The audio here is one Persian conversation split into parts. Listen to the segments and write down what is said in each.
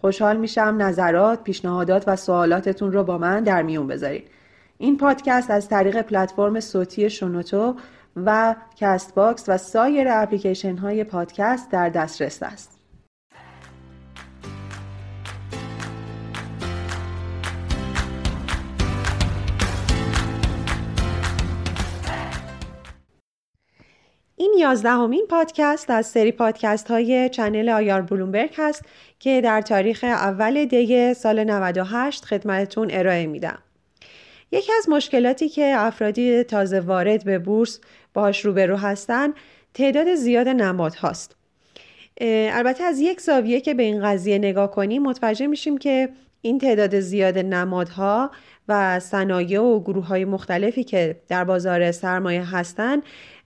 خوشحال میشم نظرات، پیشنهادات و سوالاتتون رو با من در میون بذارید. این پادکست از طریق پلتفرم صوتی شونوتو و کست باکس و سایر اپلیکیشن های پادکست در دسترس است. این 11مین پادکست از سری پادکست های چنل آیار بلومبرگ هست که در تاریخ اول دی سال 98 خدمتتون ارائه میدم. یکی از مشکلاتی که افرادی تازه وارد به بورس باهاش روبرو هستن تعداد زیاد نمادهاست. البته از یک زاویه که به این قضیه نگاه کنیم متوجه میشیم که این تعداد زیاد نمادها و صنایع و گروه‌های مختلفی که در بازار سرمایه هستن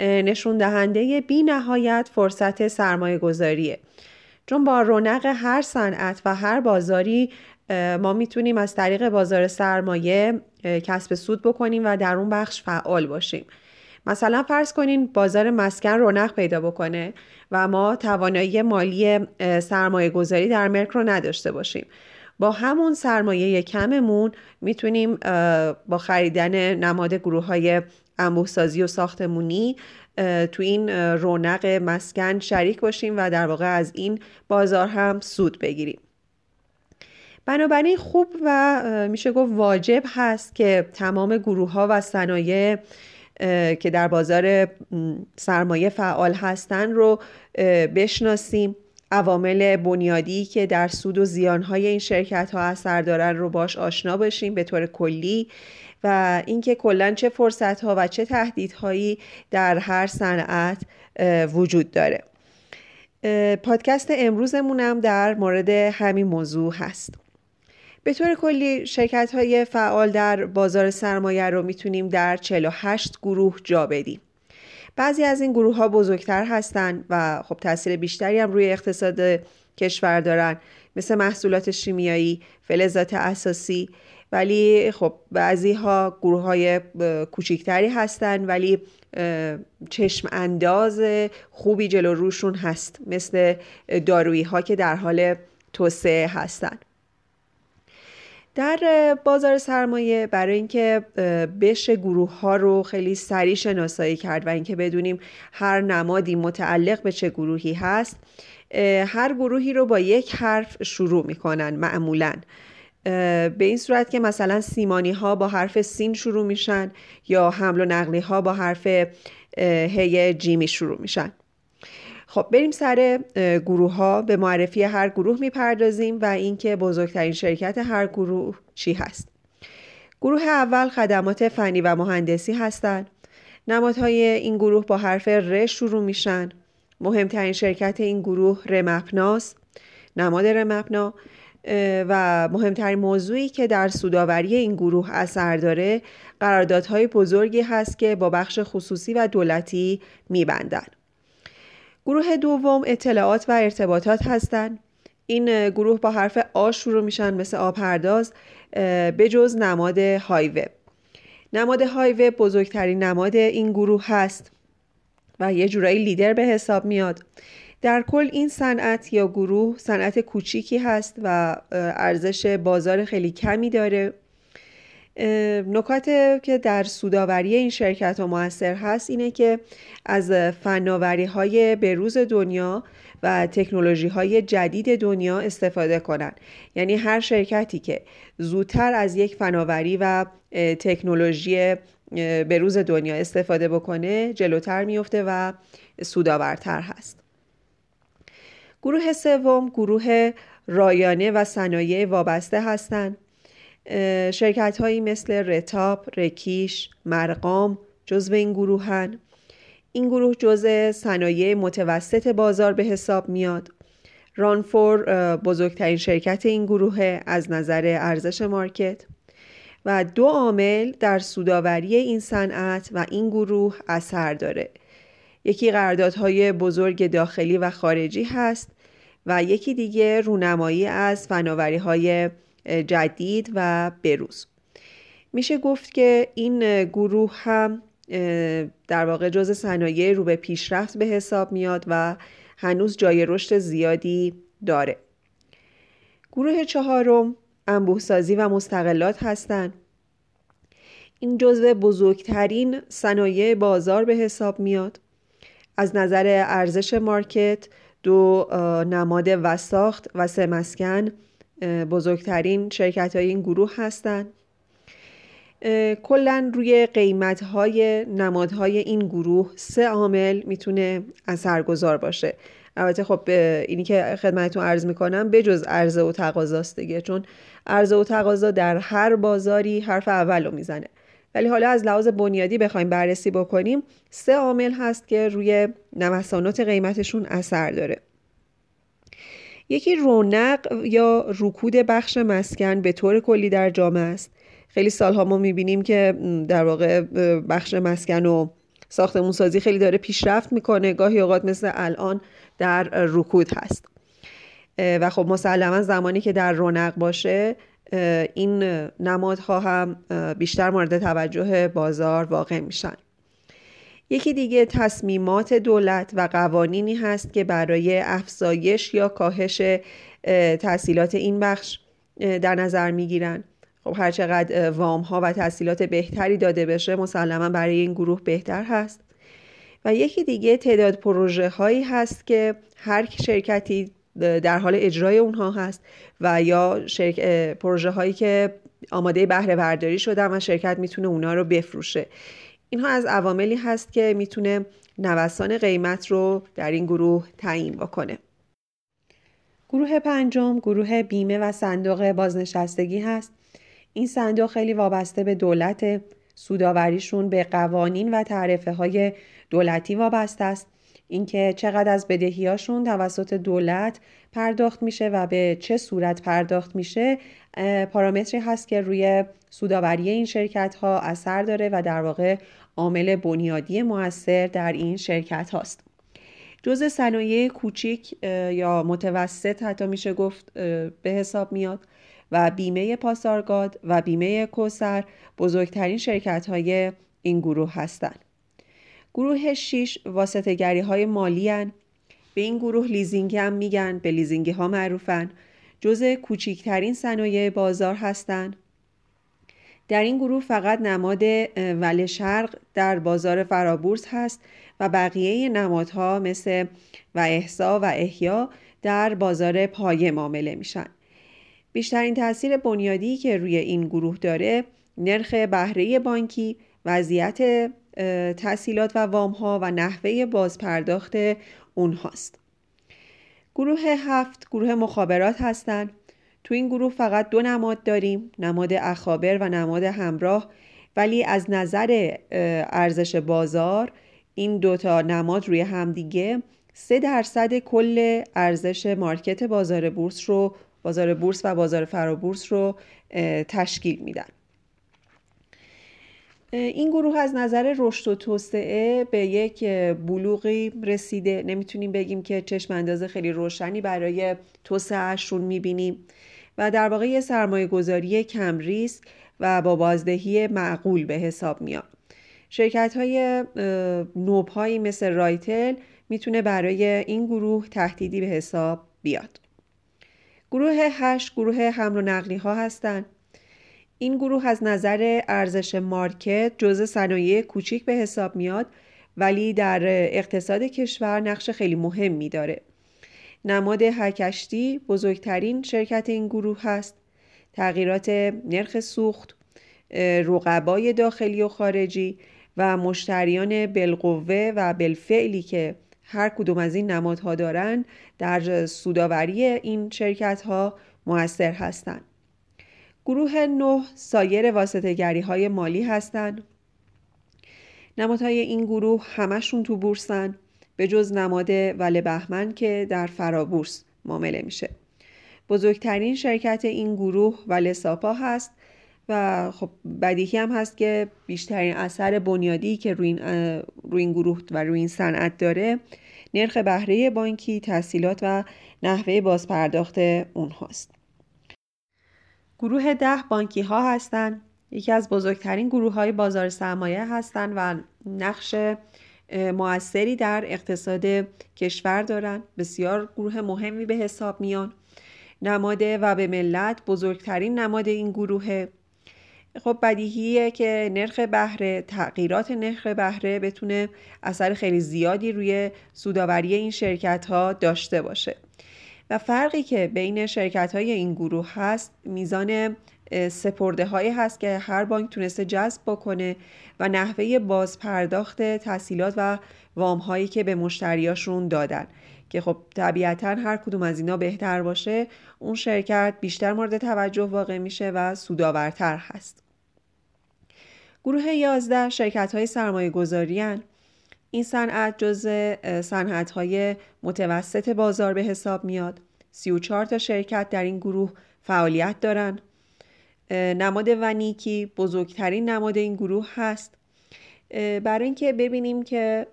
نشون دهنده بی‌نهایت فرصت سرمایه‌گذاریه. چون با رونق هر صنعت و هر بازاری ما میتونیم از طریق بازار سرمایه کسب سود بکنیم و در اون بخش فعال باشیم. مثلا فرض کنین بازار مسکن رونق پیدا بکنه و ما توانایی مالی سرمایه گذاری در ملک رو نداشته باشیم. با همون سرمایه کممون میتونیم با خریدن نماد گروه‌های انبوه‌سازی و ساختمونی تو این رونق مسکن شریک باشیم و در واقع از این بازار هم سود بگیریم. بنابراین خوب و میشه گفت واجب هست که تمام گروه‌ها و صنایع که در بازار سرمایه فعال هستن رو بشناسیم، عوامل بنیادی که در سود و زیان‌های این شرکت‌ها اثر دارن رو باش آشنا بشیم به طور کلی و اینکه کلاً چه فرصت‌ها و چه تهدیدهایی در هر صنعت وجود داره. پادکست امروزمون هم در مورد همین موضوع هست. به طور کلی شرکت‌های فعال در بازار سرمایه رو میتونیم در 48 گروه جا بدیم. بعضی از این گروه‌ها بزرگتر هستن و خب تاثیر بیشتری هم روی اقتصاد کشور دارن، مثل محصولات شیمیایی، فلزات اساسی، ولی خب بعضی‌ها گروه‌های کوچکتری هستن ولی چشم انداز خوبی جلو روشون هست، مثل دارویی‌ها که در حال توسعه هستن. در بازار سرمایه برای اینکه بشه گروه‌ها رو خیلی سریع شناسایی کرد و اینکه بدونیم هر نمادی متعلق به چه گروهی هست، هر گروهی رو با یک حرف شروع می‌کنن معمولاً. به این صورت که مثلا سیمانی‌ها با حرف سین شروع میشن یا حمل و نقلی‌ها با حرف هی جیمی شروع میشن. خب بریم سر گروه‌ها. به معرفی هر گروه میپردازیم و اینکه بزرگترین شرکت هر گروه چی هست. گروه اول خدمات فنی و مهندسی هستند. نمادهای این گروه با حرف ر شروع میشن. مهمترین شرکت این گروه رمپناست، نماد رمپنا، و مهمترین موضوعی که در سوداوری این گروه اثر داره قراردادهای بزرگی هست که با بخش خصوصی و دولتی میبندن. گروه دوم اطلاعات و ارتباطات هستند. این گروه با حرف آ شروع میشن، مثل آبپرداز، به جز نماد های وب. نماد های وب بزرگترین نماد این گروه هست و یه جورایی لیدر به حساب میاد. در کل این صنعت یا گروه صنعت کوچیکی هست و ارزش بازار خیلی کمی داره. نکات که در سوداوری این شرکت ها مؤثر هست اینه که از فناوری های بروز دنیا و تکنولوژی های جدید دنیا استفاده کنن. یعنی هر شرکتی که زودتر از یک فناوری و تکنولوژی بروز دنیا استفاده بکنه جلوتر میفته و سودآورتر هست. گروه سوم گروه رایانه و صنایع وابسته هستند. شرکت‌هایی مثل رتاب، رکیش، مرقام جزو این گروه هستند. این گروه جزو صنایع متوسط بازار به حساب میاد. رانفور بزرگترین شرکت این گروه از نظر ارزش مارکت و دو عامل در سودآوری این صنعت و این گروه اثر داره. یکی قراردادهای بزرگ داخلی و خارجی هست و یکی دیگه رونمایی از فناوری‌های جدید و بروز. میشه گفت که این گروه هم در واقع جزء صنایع رو به پیشرفت به حساب میاد و هنوز جای رشد زیادی داره. گروه چهارم انبوه‌سازی و مستغلات هستند. این جزء بزرگترین صنایع بازار به حساب میاد. از نظر ارزش مارکت دو نماد وساخت و سمسکن بزرگترین شرکت‌های این گروه هستند. کلاً روی قیمت‌های نمادهای این گروه سه عامل میتونه اثرگذار باشه. البته خب اینی که خدمتتون عرض میکنم بجز عرضه و تقاضاست دیگه، چون عرضه و تقاضا در هر بازاری حرف اولو میزنه. ولی حالا از لحاظ بنیادی بخوایم بررسی بکنیم، سه عامل هست که روی نوسانات قیمتشون اثر داره. یکی رونق یا رکود بخش مسکن به طور کلی در جامعه است. خیلی سالها ما میبینیم که در واقع بخش مسکن و ساختمون سازی خیلی داره پیشرفت میکنه، گاهی اوقات مثل الان در رکود هست و خب مسلما زمانی که در رونق باشه این نمادها هم بیشتر مورد توجه بازار واقع میشن. یکی دیگه تصمیمات دولت و قوانینی هست که برای افزایش یا کاهش تسهیلات این بخش در نظر میگیرن. خب هرچقدر وام ها و تسهیلات بهتری داده بشه مسلما برای این گروه بهتر هست. و یکی دیگه تعداد پروژه هایی هست که هر شرکتی در حال اجرای اونها هست و یا پروژه هایی که آماده بهره برداری شدن و شرکت میتونه اونها رو بفروشه. اینها از عواملی هست که میتونه نوسان قیمت رو در این گروه تعیین بکنه. گروه پنجم گروه بیمه و صندوق بازنشستگی هست. این صندوق خیلی وابسته به دولت، سوداوریشون به قوانین و تعرفه های دولتی وابسته است. اینکه چقدر از بدهیاشون توسط دولت پرداخت میشه و به چه صورت پرداخت میشه پارامتری هست که روی سوداوری این شرکت ها اثر داره و در واقع عامل بنیادی مؤثر در این شرکت هاست. جزء صنایع کوچیک یا متوسط حتی میشه گفت به حساب میاد و بیمه پاسارگاد و بیمه کسر بزرگترین شرکت های این گروه هستند. گروه 6 واسطه‌گری های مالی هن. به این گروه لیزینگ هم میگن، به لیزینگی ها معروفن. جزء کوچکترین صنایع بازار هستند. در این گروه فقط نماد ول شرق در بازار فرابورس هست و بقیه نمادها مثل و احسا و احیا در بازار پایه معامله میشن. بیشترین تأثیر بنیادی که روی این گروه داره نرخ بهره بانکی، وضعیت تسهیلات و وام‌ها و نحوه بازپرداخت اونهاست. گروه 7 گروه مخابرات هستند. تو این گروه فقط دو نماد داریم، نماد اخابر و نماد همراه، ولی از نظر ارزش بازار این دوتا نماد روی هم دیگه 3% کل ارزش مارکت بازار بورس و بازار فرابورس رو تشکیل میدن. این گروه از نظر رشد و توسعه به یک بلوغی رسیده. نمیتونیم بگیم که چشم انداز خیلی روشنی برای توسعهشون میبینیم و در واقع یه سرمایه گذاری کم ریسک و با بازدهی معقول به حساب میاد. شرکت های نوپایی مثل رایتل میتونه برای این گروه تهدیدی به حساب بیاد. گروه 8 گروه حمل و نقلی ها هستند. این گروه از نظر ارزش مارکت جزء صنایع کوچک به حساب میاد ولی در اقتصاد کشور نقش خیلی مهمی داره. نماد هکشتی بزرگترین شرکت این گروه هست. تغییرات نرخ سوخت، رقبای داخلی و خارجی و مشتریان بالقوه و بالفعلی که هر کدوم از این نمادها دارن در سوداوری این شرکت ها مؤثر هستند. گروه 9 سایر واسطه‌گری های مالی هستند. نمادهای این گروه همشون تو بورسن به جز نماد ول بهمن که در فرابورس معامله میشه. بزرگترین شرکت این گروه ولساپا هست و خب بدیهی هم هست که بیشترین اثر بنیادی که روی این گروه و روی این صنعت داره نرخ بهره بانکی، تسهیلات و نحوه بازپرداخت اون هاست. گروه 10 بانکی ها هستن، یکی از بزرگترین گروه های بازار سرمایه هستن و نقش مؤثری در اقتصاد کشور دارن. بسیار گروه مهمی به حساب میان. نماد و به ملت بزرگترین نماد این گروه. خب بدیهیه که نرخ بهره، تغییرات نرخ بهره بتونه اثر خیلی زیادی روی سودآوری این شرکت ها داشته باشه و فرقی که بین شرکت های این گروه هست میزان سپرده هایی هست که هر بانک تونسته جذب بکنه و نحوه بازپرداخت تسهیلات و وام هایی که به مشتریاشون دادن که خب طبیعتاً هر کدوم از اینا بهتر باشه اون شرکت بیشتر مورد توجه واقع میشه و سودآورتر هست. گروه 11 شرکت های سرمایه گذاری هن. این صنعت جزء صنعت های متوسط بازار به حساب میاد. 34 تا شرکت در این گروه فعالیت دارن. نماد ونیکی بزرگترین نماد این گروه هست. برای اینکه ببینیم که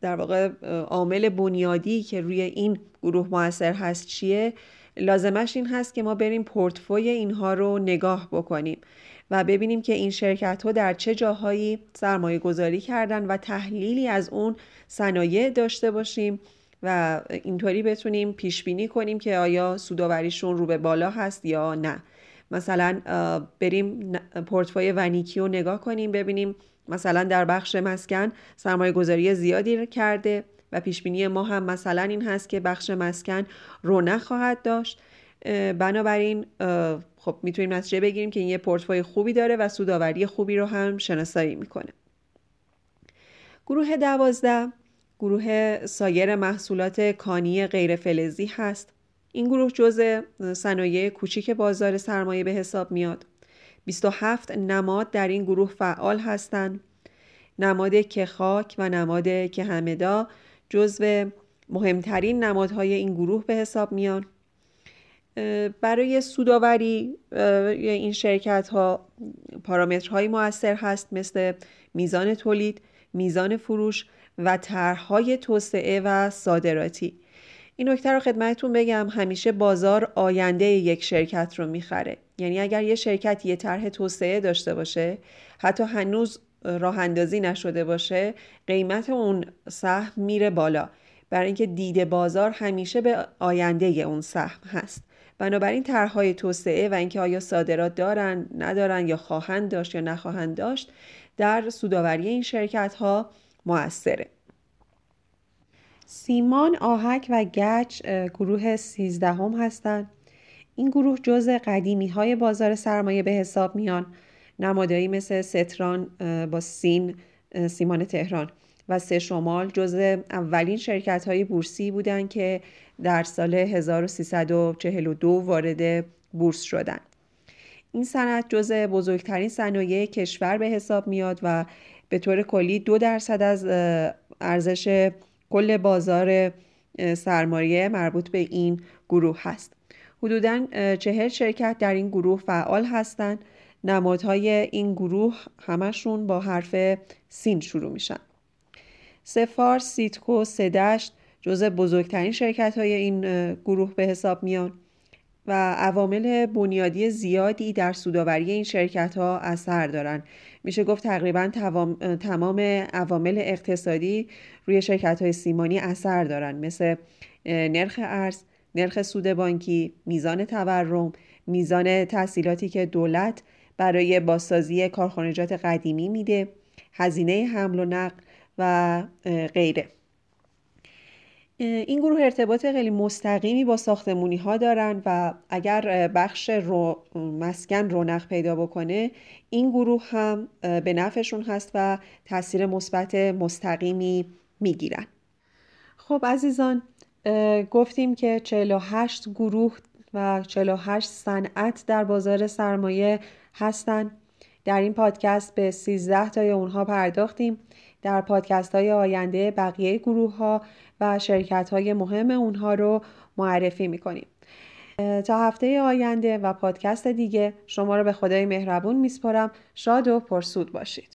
در واقع عامل بنیادی که روی این گروه مؤثر هست چیه، لازمش این هست که ما بریم پورتفوی اینها رو نگاه بکنیم و ببینیم که این شرکت ها در چه جاهایی سرمایه گذاری کردن و تحلیلی از اون صنایع داشته باشیم و اینطوری بتونیم پیش بینی کنیم که آیا سودآوریشون رو به بالا هست یا نه. مثلا بریم پورتفوی ونیکی رو نگاه کنیم، ببینیم مثلا در بخش مسکن سرمایه گذاری زیادی کرده و پیشبینی ما هم مثلا این هست که بخش مسکن رونق خواهد داشت. بنابراین خب میتونیم نتیجه بگیریم که این یه پورتفوی خوبی داره و سودآوری خوبی رو هم شناسایی میکنه. گروه 12 گروه سایر محصولات کانی غیر فلزی هست. این گروه جزء صنایع کوچیک بازار سرمایه به حساب میاد. 27 نماد در این گروه فعال هستند. نماد که خاک و نماد که همدا جزو مهمترین نمادهای این گروه به حساب میان. برای سودآوری این شرکت ها پارامترهای مؤثر هست مثل میزان تولید، میزان فروش و طرحهای توسعه و صادراتی. این نکته رو خدمتتون بگم، همیشه بازار آینده یک شرکت رو میخره. یعنی اگر یه شرکت یه طرح توسعه داشته باشه، حتی هنوز راه اندازی نشده باشه، قیمت اون سهم میره بالا، برای اینکه دید بازار همیشه به آینده اون سهم هست. بنابراین طرح‌های توسعه و اینکه آیا صادرات دارن، ندارن، یا خواهند داشت یا نخواهند داشت در سودآوری این شرکت‌ها مؤثره. سیمان، آهک و گچ گروه 13 هستند. این گروه جزء قدیمی‌های بازار سرمایه به حساب میان. نمادهایی مثل ستران با سین، سیمان تهران و سه شمال جزء اولین شرکت‌های بورسی بودند که در سال 1342 وارد بورس شدند. این صنعت جزء بزرگترین صنایع کشور به حساب میاد و به طور کلی 2% از ارزش کل بازار سرمایه مربوط به این گروه هست. حدوداً 40 شرکت در این گروه فعال هستند. نمادهای این گروه همشون با حرف سین شروع میشن. سفار، سیتکو، سدشت جزء بزرگترین شرکت‌های این گروه به حساب میان و عوامل بنیادی زیادی در سودآوری این شرکت‌ها اثر دارن. میشه گفت تقریباً تمام عوامل اقتصادی روی شرکت‌های سیمانی اثر دارن، مثل نرخ ارز، نرخ سود بانکی، میزان تورم، میزان تسهیلاتی که دولت برای بازسازی کارخانجات قدیمی میده، هزینه حمل و نقل و غیره. این گروه ارتباط خیلی مستقیمی با ساختمونی ها دارن و اگر بخش مسکن رونق پیدا بکنه این گروه هم به نفعشون هست و تاثیر مثبت مستقیمی میگیرن. خب عزیزان، گفتیم که 48 گروه و 48 صنعت در بازار سرمایه هستن. در این پادکست به 13 تای اونها پرداختیم. در پادکست‌های آینده بقیه گروه‌ها و شرکت‌های مهم اونها رو معرفی می‌کنیم. تا هفته آینده و پادکست دیگه شما رو به خدای مهربون میسپارم. شاد و پرسود باشید.